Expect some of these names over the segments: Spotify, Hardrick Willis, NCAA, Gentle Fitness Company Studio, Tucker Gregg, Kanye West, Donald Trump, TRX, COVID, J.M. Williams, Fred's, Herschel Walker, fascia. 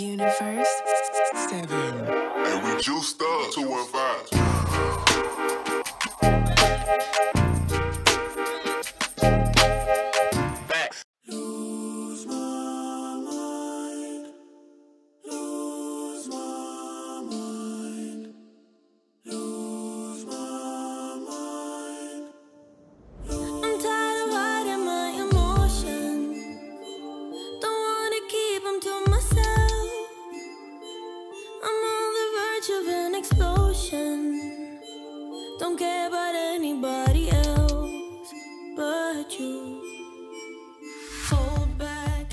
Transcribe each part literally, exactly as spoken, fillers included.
Universe seven. And we juiced up two one five. Facts. Lose my mind. Lose my mind. Lose my mind. Lose I'm tired of hiding my emotions. Don't want to keep them to myself. I'm on the verge of an explosion. Don't care about anybody else but you. Hold back.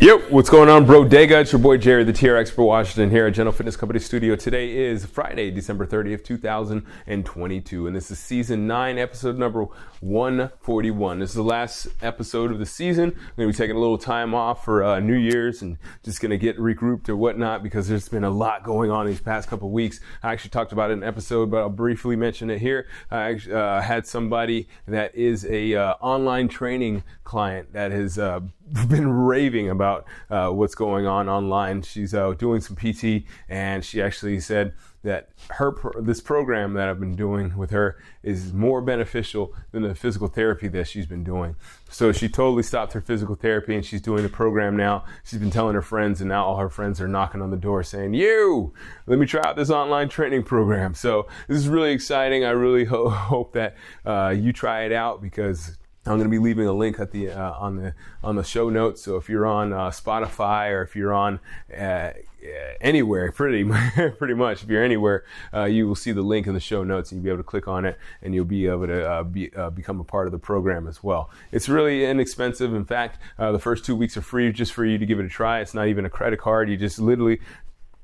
Yo, what's going on, bro? Dega, it's your boy Jerry, the T R X for Washington, here at Gentle Fitness Company Studio. Today is Friday, December thirtieth, two thousand twenty-two, and this is season nine, episode number one forty-one. This is the last episode of the season. I'm gonna be taking a little time off for uh, New Year's and just gonna get regrouped or whatnot, because there's been a lot going on these past couple weeks. I actually talked about it in an episode, but I'll briefly mention it here. I uh, had somebody that is a uh, online training client that has uh, been raving about uh, what's going on online. She's uh, doing some P T, and she actually said that her this program that I've been doing with her is more beneficial than the physical therapy that she's been doing. So she totally stopped her physical therapy, and she's doing the program now. She's been telling her friends, and now all her friends are knocking on the door saying, "You, let me try out this online training program." So this is really exciting. I really ho- hope that uh, you try it out, because I'm going to be leaving a link at the uh, on the on the show notes. So if you're on uh, Spotify, or if you're on uh, anywhere, pretty pretty much, if you're anywhere, uh, you will see the link in the show notes, and you'll be able to click on it, and you'll be able to uh, be, uh, become a part of the program as well. It's really inexpensive. In fact, uh, the first two weeks are free, just for you to give it a try. It's not even a credit card. You just literally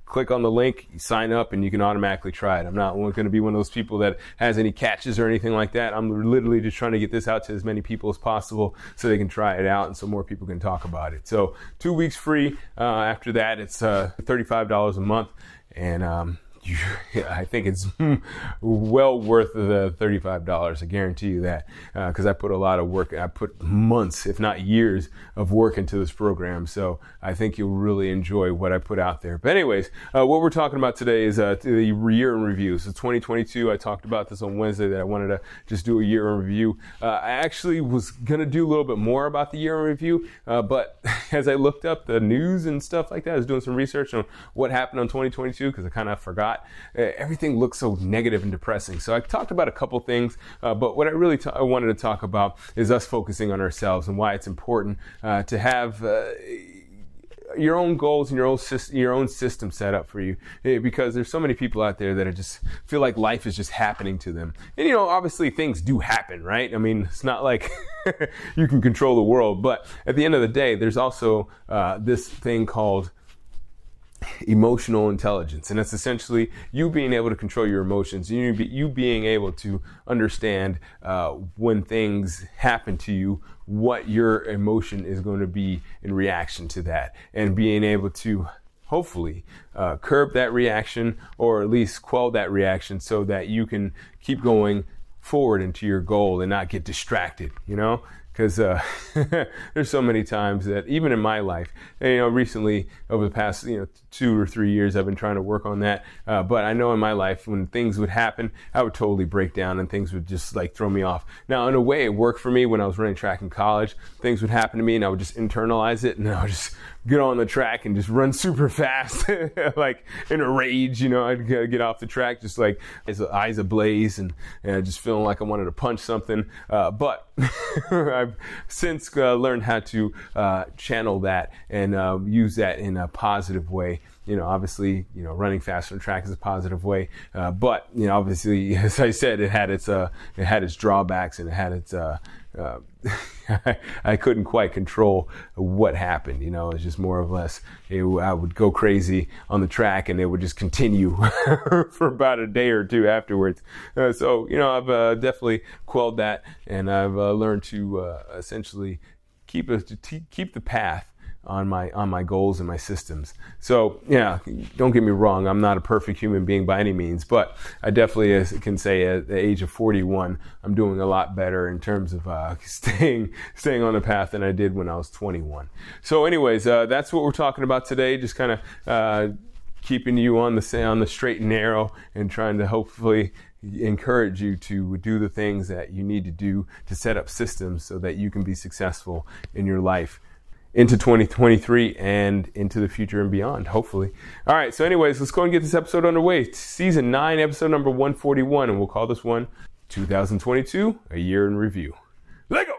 click on the link, you sign up, and you can automatically try it. I'm not going to be one of those people that has any catches or anything like that. I'm literally just trying to get this out to as many people as possible so they can try it out and so more people can talk about it. So two weeks free. Uh, after that, it's uh, thirty-five dollars a month. And um, you, I think it's well worth the thirty-five dollars. I guarantee you that, because uh, I put a lot of work. I put months, if not years, of work into this program. So I think you'll really enjoy what I put out there. But anyways, uh, what we're talking about today is uh, the year in review. So twenty twenty-two, I talked about this on Wednesday, that I wanted to just do a year in review. Uh, I actually was going to do a little bit more about the year in review, uh, but as I looked up the news and stuff like that, I was doing some research on what happened on twenty twenty-two, because I kind of forgot. Everything looks so negative and depressing. So I talked about a couple things, uh, but what I really t- I wanted to talk about is us focusing on ourselves, and why it's important uh, to have uh, your own goals and your own, your own system set up for you, because there's so many people out there that are just feel like life is just happening to them. And, you know, obviously things do happen, right? I mean, it's not like you can control the world, but at the end of the day, there's also uh, this thing called emotional intelligence, and that's essentially you being able to control your emotions, you be, you being able to understand uh, when things happen to you, what your emotion is going to be in reaction to that, and being able to hopefully uh, curb that reaction, or at least quell that reaction, so that you can keep going forward into your goal and not get distracted, you know? Because uh, there's so many times that, even in my life, you know, recently over the past you know two or three years, I've been trying to work on that. Uh, but I know in my life, when things would happen, I would totally break down, and things would just like throw me off. Now, in a way, it worked for me when I was running track in college. Things would happen to me, and I would just internalize it, and I would just get on the track and just run super fast, like in a rage. You know, I'd get off the track just like eyes ablaze, and, and just feeling like I wanted to punch something. Uh, but I've since uh, learned how to uh, channel that and uh, use that in a positive way. You know, obviously, you know, running fast on track is a positive way, uh, but you know, obviously, as I said, it had its uh, it had its drawbacks, and it had its uh, uh, I, I couldn't quite control what happened. You know, it's just more or less it, I would go crazy on the track, and it would just continue for about a day or two afterwards. Uh, so, you know, I've uh, definitely quelled that, and I've uh, learned to uh, essentially keep a, to t- keep the path on my on my goals and my systems. So yeah, don't get me wrong, I'm not a perfect human being by any means, but I definitely can say at the age of forty-one, I'm doing a lot better in terms of uh, staying staying on the path than I did when I was twenty-one. So anyways, uh, that's what we're talking about today, just kind of uh, keeping you on the, on the straight and narrow and trying to hopefully encourage you to do the things that you need to do to set up systems so that you can be successful in your life into twenty twenty-three and into the future and beyond, hopefully. All right, so anyways, let's go and get this episode underway. It's season nine, episode number one forty-one, and we'll call this one twenty twenty-two, A Year in Review. Let go!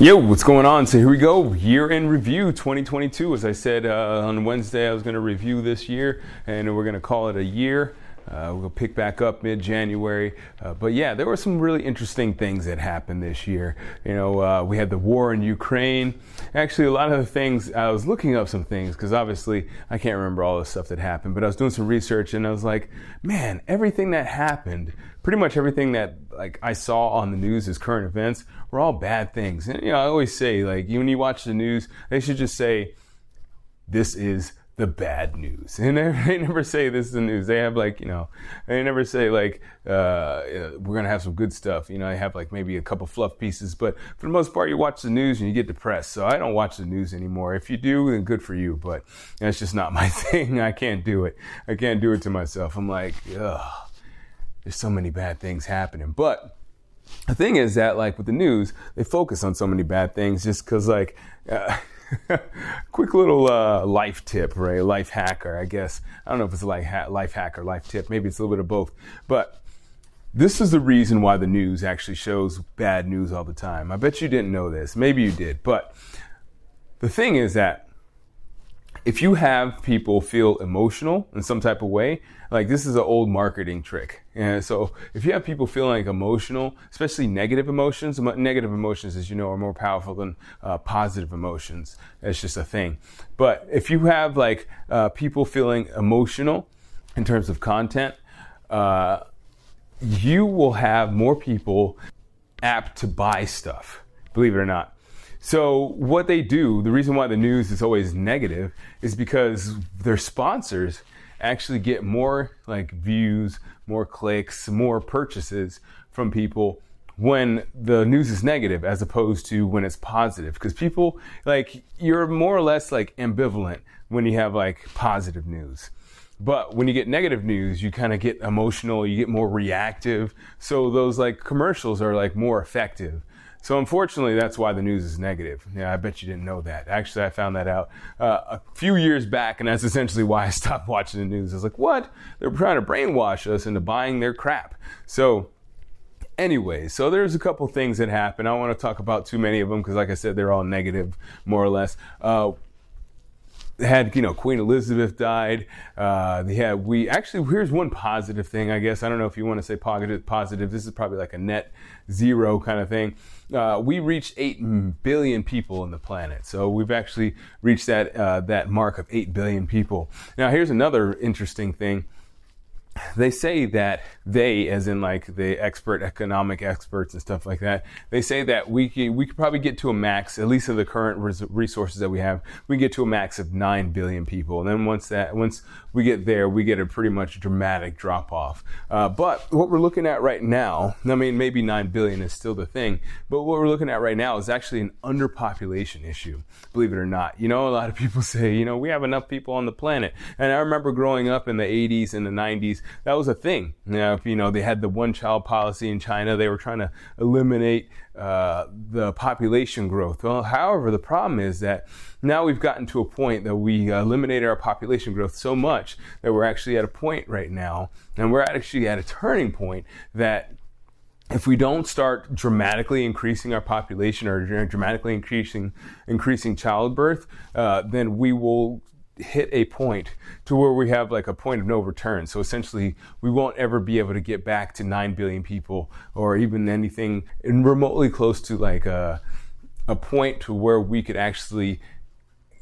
Yo, what's going on? So here we go, year in review twenty twenty-two. As I said uh, on Wednesday, I was going to review this year, and we're going to call it a year. Uh, we'll pick back up mid-January. Uh, but yeah, there were some really interesting things that happened this year. You know, uh, we had the war in Ukraine. Actually, a lot of the things, I was looking up some things because obviously I can't remember all the stuff that happened, but I was doing some research and I was like, man, everything that happened, pretty much everything that like I saw on the news as current events were all bad things. And you know, I always say, like, when you watch the news, they should just say, this is the bad news. And they never say this is the news. They have like, you know, they never say like, uh, we're going to have some good stuff. You know, they have like maybe a couple fluff pieces, but for the most part, you watch the news and you get depressed. So I don't watch the news anymore. If you do, then good for you, but that's just not my thing. I can't do it. I can't do it to myself. I'm like, ugh, there's so many bad things happening. But the thing is that like with the news, they focus on so many bad things just cause like, uh, quick little uh, life tip, right? Life hacker, I guess. I don't know if it's a life, ha- life hack or life tip. Maybe it's a little bit of both. But this is the reason why the news actually shows bad news all the time. I bet you didn't know this. Maybe you did. But the thing is that if you have people feel emotional in some type of way, like this is an old marketing trick. And so if you have people feeling emotional, especially negative emotions, negative emotions, as you know, are more powerful than uh, positive emotions. That's just a thing. But if you have like uh, people feeling emotional in terms of content, uh, you will have more people apt to buy stuff, believe it or not. So what they do, the reason why the news is always negative is because their sponsors actually get more like views, more clicks, more purchases from people when the news is negative as opposed to when it's positive. Because people, like, you're more or less like ambivalent when you have like positive news. But when you get negative news, you kind of get emotional, you get more reactive. So those like commercials are like more effective. So unfortunately, that's why the news is negative. Yeah, I bet you didn't know that. Actually, I found that out uh, a few years back, and that's essentially why I stopped watching the news. I was like, what? They're trying to brainwash us into buying their crap. So anyway, so there's a couple things that happened. I don't want to talk about too many of them because, like I said, they're all negative, more or less. Uh, had, you know, Queen Elizabeth died. Uh, they had, we actually, here's one positive thing, I guess. I don't know if you want to say positive, positive. This is probably like a net zero kind of thing. Uh, we reached eight billion people on the planet. So we've actually reached that, uh, that mark of eight billion people. Now, here's another interesting thing. They say that they, as in like the expert economic experts and stuff like that, they say that we can, we could probably get to a max, at least of the current res- resources that we have, we get to a max of nine billion people. And then once that, once we get there, we get a pretty much dramatic drop off. Uh, but what we're looking at right now, I mean, maybe nine billion is still the thing, but what we're looking at right now is actually an underpopulation issue, believe it or not. You know, a lot of people say, you know, we have enough people on the planet. And I remember growing up in the eighties and the nineties, that was a thing. Now, you know, they had the one-child policy in China. They were trying to eliminate uh, the population growth. Well, however, the problem is that now we've gotten to a point that we eliminated our population growth so much that we're actually at a point right now, and we're actually at a turning point that if we don't start dramatically increasing our population or dramatically increasing increasing childbirth, uh, then we will hit a point to where we have like a point of no return. So essentially we won't ever be able to get back to nine billion people or even anything remotely close to like a a point to where we could actually,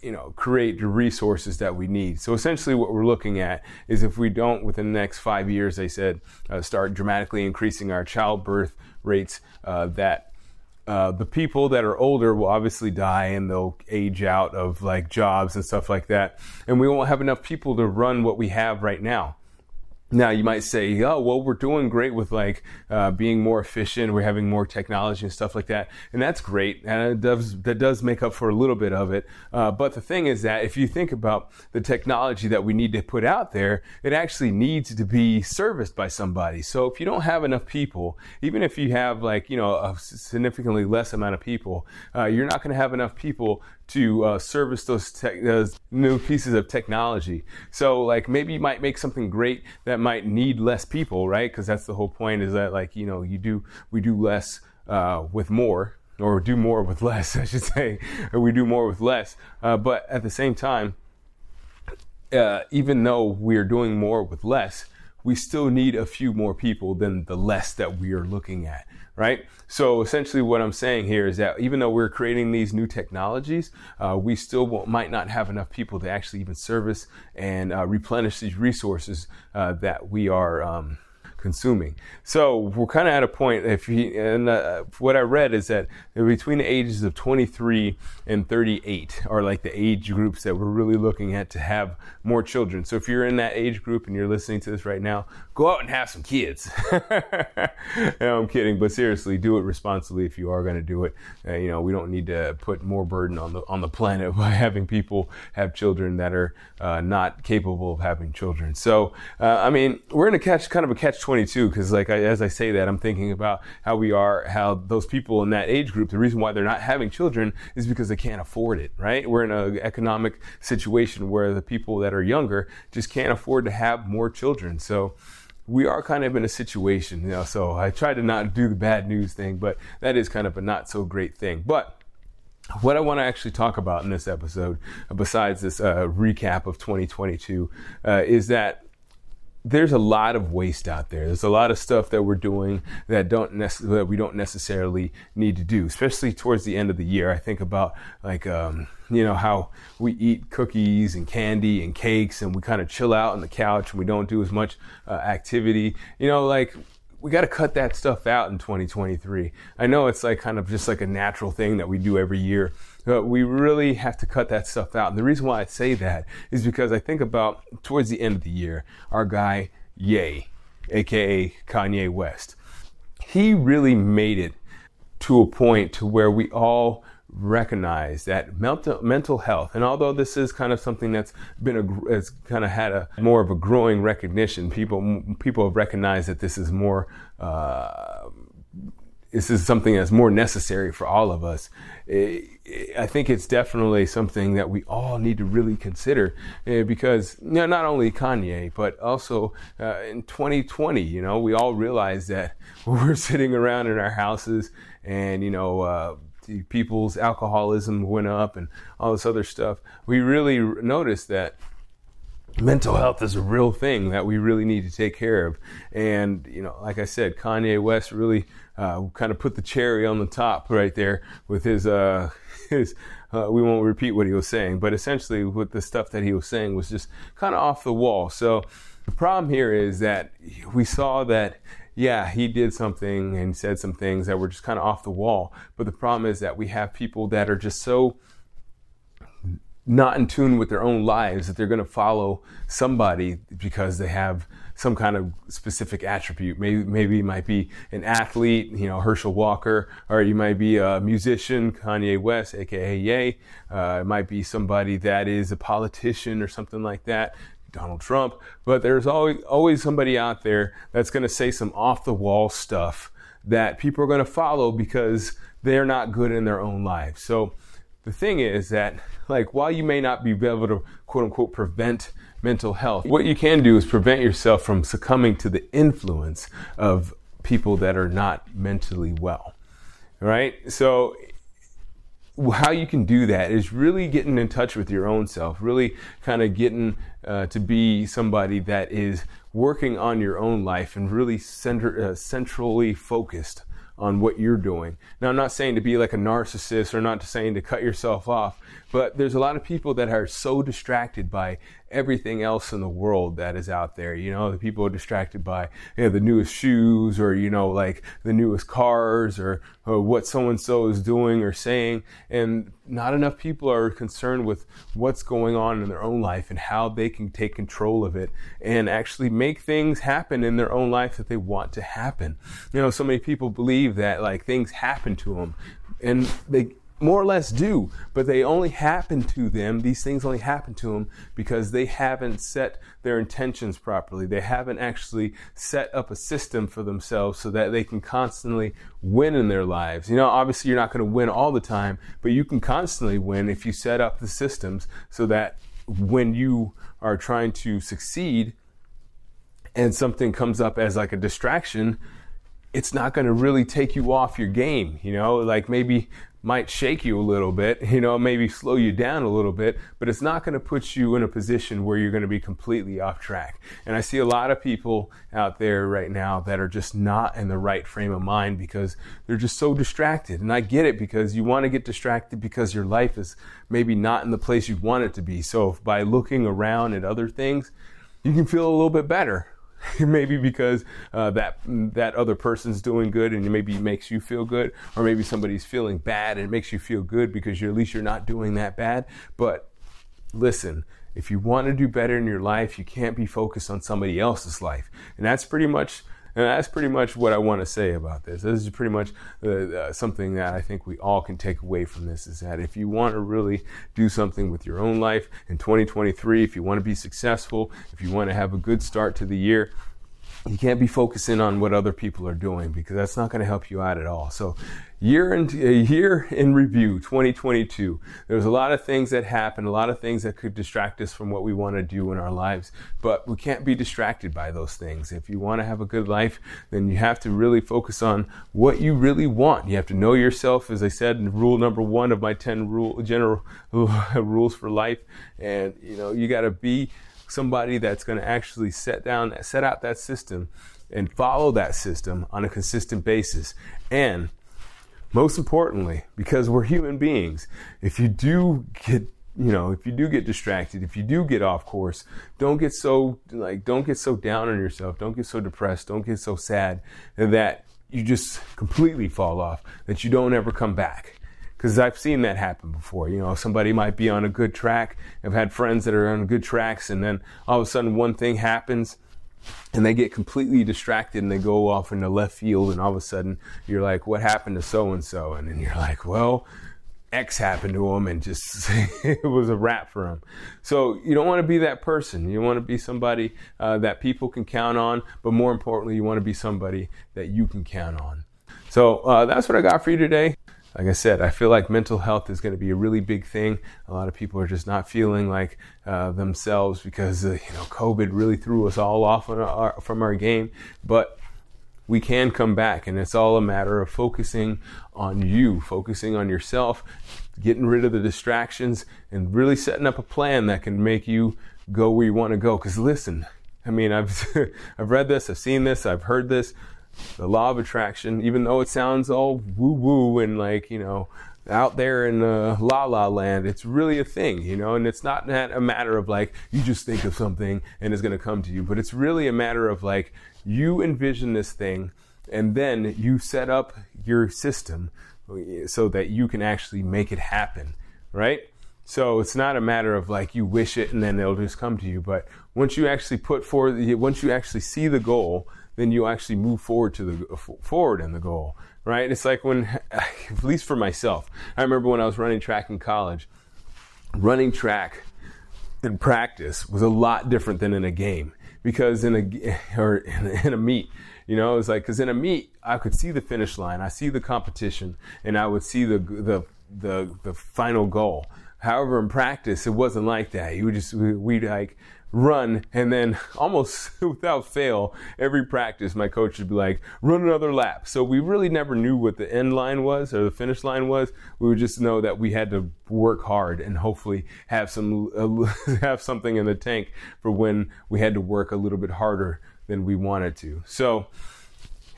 you know, create the resources that we need. So essentially what we're looking at is, if we don't, within the next five years, they said, uh, start dramatically increasing our childbirth rates, uh, that Uh, the people that are older will obviously die, and they'll age out of like jobs and stuff like that. And we won't have enough people to run what we have right now. Now you might say, oh, well, we're doing great with like uh, being more efficient. We're having more technology and stuff like that. And that's great. And it does, that does make up for a little bit of it. Uh, but the thing is that if you think about the technology that we need to put out there, it actually needs to be serviced by somebody. So if you don't have enough people, even if you have like, you know, a significantly less amount of people, uh, you're not going to have enough people to uh, service those, te- those new pieces of technology. So like maybe you might make something great that might need less people, right? Because that's the whole point, is that like, you know, you do, we do less uh, with more, or do more with less, I should say, or we do more with less. Uh, but at the same time, uh, even though we're doing more with less, we still need a few more people than the less that we are looking at, right? So essentially what I'm saying here is that even though we're creating these new technologies, uh, we still won't, might not have enough people to actually even service and uh, replenish these resources uh, that we are um, consuming. So we're kind of at a point, if you, and uh, what I read is that between the ages of twenty-three and thirty-eight are like the age groups that we're really looking at to have more children. So if you're in that age group and you're listening to this right now, go out and have some kids. No, I'm kidding, but seriously, do it responsibly if you are going to do it. Uh, you know, we don't need to put more burden on the on the planet by having people have children that are uh, not capable of having children. So uh, I mean, we're in a catch, kind of a catch twenty-two, because like I, as I say that, I'm thinking about how we are, how those people in that age group, the reason why they're not having children is because they can't afford it, right? We're in an economic situation where the people that are younger just can't afford to have more children. So we are kind of in a situation, you know, so I try to not do the bad news thing, but that is kind of a not so great thing. But what I want to actually talk about in this episode, besides this uh, recap of twenty twenty-two, uh, is that there's a lot of waste out there. There's a lot of stuff that we're doing that don't nece- that we don't necessarily need to do, especially towards the end of the year. I think about like, um, you know, how we eat cookies and candy and cakes, and we kind of chill out on the couch, and we don't do as much uh, activity, you know, like, we got to cut that stuff out in twenty twenty-three. I know it's like kind of just like a natural thing that we do every year, but we really have to cut that stuff out. And the reason why I say that is because I think about towards the end of the year, our guy, Ye, aka Kanye West, he really made it to a point to where we all recognize that mental mental health, and although this is kind of something that's been a, has kind of had a more of a growing recognition, people people have recognized that this is more uh, this is something that's more necessary for all of us. It, it, I think it's definitely something that we all need to really consider, uh, because you know, not only Kanye, but also uh, in twenty twenty, you know, we all realize that we're sitting around in our houses, and you know. Uh, people's alcoholism went up and all this other stuff. We really noticed that mental health is a real thing that we really need to take care of. And, you know, like I said, Kanye West really uh, kind of put the cherry on the top right there with his, uh, his uh, we won't repeat what he was saying, but essentially what the stuff that he was saying was just kind of off the wall. So the problem here is that we saw that, yeah, he did something and said some things that were just kind of off the wall. But the problem is that we have people that are just so not in tune with their own lives that they're going to follow somebody because they have some kind of specific attribute. Maybe, maybe you might be an athlete, you know, Herschel Walker, or you might be a musician, Kanye West, aka Ye. Uh, it might be somebody that is a politician or something like that, Donald Trump. But there's always always somebody out there that's going to say some off-the-wall stuff that people are going to follow because they're not good in their own lives. So the thing is that, like, while you may not be able to, quote-unquote, prevent mental health, what you can do is prevent yourself from succumbing to the influence of people that are not mentally well, right? So how you can do that is really getting in touch with your own self, really kind of getting uh, to be somebody that is working on your own life and really center, uh, centrally focused on what you're doing. Now, I'm not saying to be like a narcissist or not saying to cut yourself off, but there's a lot of people that are so distracted by everything else in the world that is out there. You know, the people are distracted by, you know, the newest shoes, or, you know, like the newest cars, or, or what so-and-so is doing or saying. And not enough people are concerned with what's going on in their own life and how they can take control of it and actually make things happen in their own life that they want to happen. You know, so many people believe that like things happen to them, and they more or less do, but they only happen to them, these things only happen to them because they haven't set their intentions properly. They haven't actually set up a system for themselves so that they can constantly win in their lives. You know, obviously you're not going to win all the time, but you can constantly win if you set up the systems so that when you are trying to succeed and something comes up as like a distraction, it's not going to really take you off your game. You know, like maybe might shake you a little bit, you know, maybe slow you down a little bit, but it's not going to put you in a position where you're going to be completely off track. And I see a lot of people out there right now that are just not in the right frame of mind because they're just so distracted. And I get it, because you want to get distracted because your life is maybe not in the place you want it to be. So if by looking around at other things, you can feel a little bit better. Maybe because uh, that that other person's doing good and maybe it makes you feel good, or maybe somebody's feeling bad and it makes you feel good because you're, at least you're not doing that bad. But listen, if you want to do better in your life, you can't be focused on somebody else's life. And that's pretty much and that's pretty much what I want to say about this. This is pretty much uh, uh, something that I think we all can take away from this, is that if you want to really do something with your own life in twenty twenty-three, if you want to be successful, if you want to have a good start to the year, you can't be focusing on what other people are doing, because that's not going to help you out at all. So year in, year in review, twenty twenty-two, there's a lot of things that happen, a lot of things that could distract us from what we want to do in our lives, but we can't be distracted by those things. If you want to have a good life, then you have to really focus on what you really want. You have to know yourself, as I said, rule number one of my ten rule, general rules for life. And, you know, you got to be somebody that's going to actually set down, set out that system and follow that system on a consistent basis. And most importantly, because we're human beings, if you do get, you know, if you do get distracted, if you do get off course, don't get so like, don't get so down on yourself. Don't get so depressed. Don't get so sad that you just completely fall off, that you don't ever come back. Because I've seen that happen before. You know, somebody might be on a good track. I've had friends that are on good tracks, and then all of a sudden one thing happens and they get completely distracted and they go off in the left field, and all of a sudden you're like, what happened to so-and-so? And then you're like, well, X happened to him, and just it was a wrap for him. So you don't want to be that person. You want to be somebody uh, that people can count on, but more importantly, you want to be somebody that you can count on. So uh, that's what I got for you today. Like I said, I feel like mental health is going to be a really big thing. A lot of people are just not feeling like uh, themselves because uh, you know, COVID really threw us all off on our, from our game. But we can come back, and it's all a matter of focusing on you, focusing on yourself, getting rid of the distractions, and really setting up a plan that can make you go where you want to go. Because listen, I mean, I've I've read this, I've seen this, I've heard this. The law of attraction, even though it sounds all woo-woo and like, you know, out there in uh, la-la land, it's really a thing, you know, and it's not that a matter of like, you just think of something and it's going to come to you, but it's really a matter of like, you envision this thing and then you set up your system so that you can actually make it happen, right? So it's not a matter of like, you wish it and then it'll just come to you, but once you actually put forth, once you actually see the goal, then you actually move forward to the forward in the goal, right? It's like when, at least for myself, I remember when I was running track in college, running track in practice was a lot different than in a game, because in a or in a, in a meet, you know, it's like, because in a meet I could see the finish line, I see the competition, and I would see the the the, the final goal. However, in practice it wasn't like that. You would just we we'd like. run, and then almost without fail, every practice my coach would be like, run another lap. So we really never knew what the end line was or the finish line was. We would just know that we had to work hard and hopefully have some uh, have something in the tank for when we had to work a little bit harder than we wanted to. So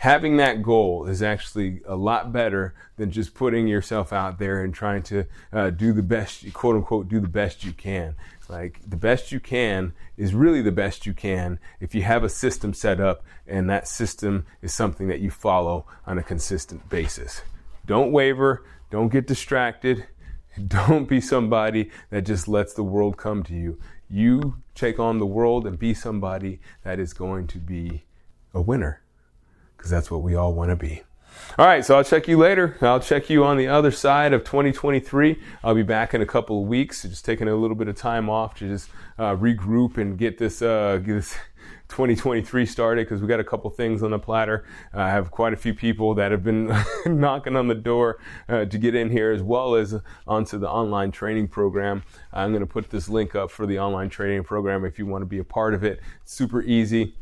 having that goal is actually a lot better than just putting yourself out there and trying to uh, do the best, quote unquote, do the best you can. Like, the best you can is really the best you can if you have a system set up, and that system is something that you follow on a consistent basis. Don't waver. Don't get distracted. Don't be somebody that just lets the world come to you. You take on the world and be somebody that is going to be a winner, because that's what we all want to be. All right, so I'll check you later. I'll check you on the other side of twenty twenty-three. I'll be back in a couple of weeks, so just taking a little bit of time off to just uh, regroup and get this uh, get this twenty twenty-three started, because we got a couple things on the platter. Uh, I have quite a few people that have been knocking on the door uh, to get in here, as well as onto the online training program. I'm going to put this link up for the online training program if you want to be a part of it. It's super easy.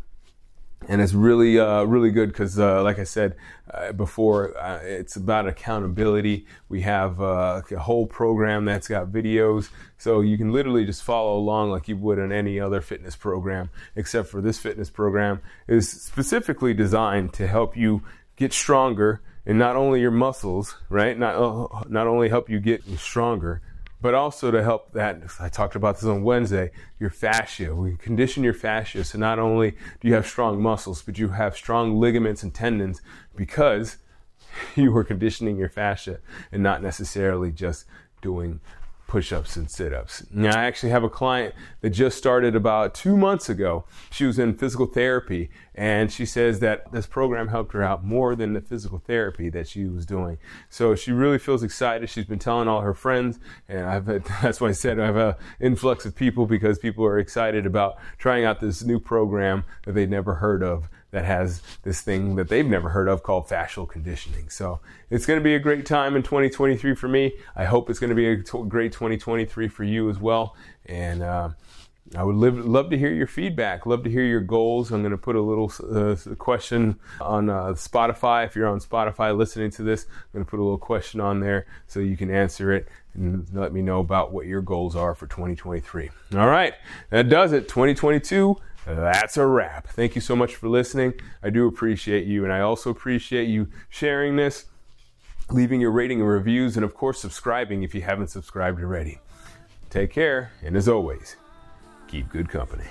And it's really, uh, really good because, uh, like I said uh, before, uh, it's about accountability. We have uh, a whole program that's got videos, so you can literally just follow along like you would in any other fitness program, except for this fitness program is specifically designed to help you get stronger, and not only your muscles, right? Not, uh, not only help you get stronger, but also to help that, I talked about this on Wednesday, your fascia. We condition your fascia so not only do you have strong muscles, but you have strong ligaments and tendons, because you were conditioning your fascia and not necessarily just doing push-ups and sit-ups. Now, I actually have a client that just started about two months ago. She was in physical therapy, and she says that this program helped her out more than the physical therapy that she was doing. So she really feels excited. She's been telling all her friends, and I've had, that's why I said I have an influx of people, because people are excited about trying out this new program that they've never heard of, that has this thing that they've never heard of called fascial conditioning. So it's going to be a great time in twenty twenty-three for me. I hope it's going to be a t- great twenty twenty-three for you as well. And uh, I would live, love to hear your feedback, love to hear your goals. I'm going to put a little uh, question on uh, Spotify. If you're on Spotify listening to this, I'm going to put a little question on there so you can answer it and let me know about what your goals are for twenty twenty-three. All right, that does it. twenty twenty-two. That's a wrap. Thank you so much for listening. I do appreciate you, and I also appreciate you sharing this, leaving your rating and reviews, and of course subscribing if you haven't subscribed already. Take care, and as always, keep good company.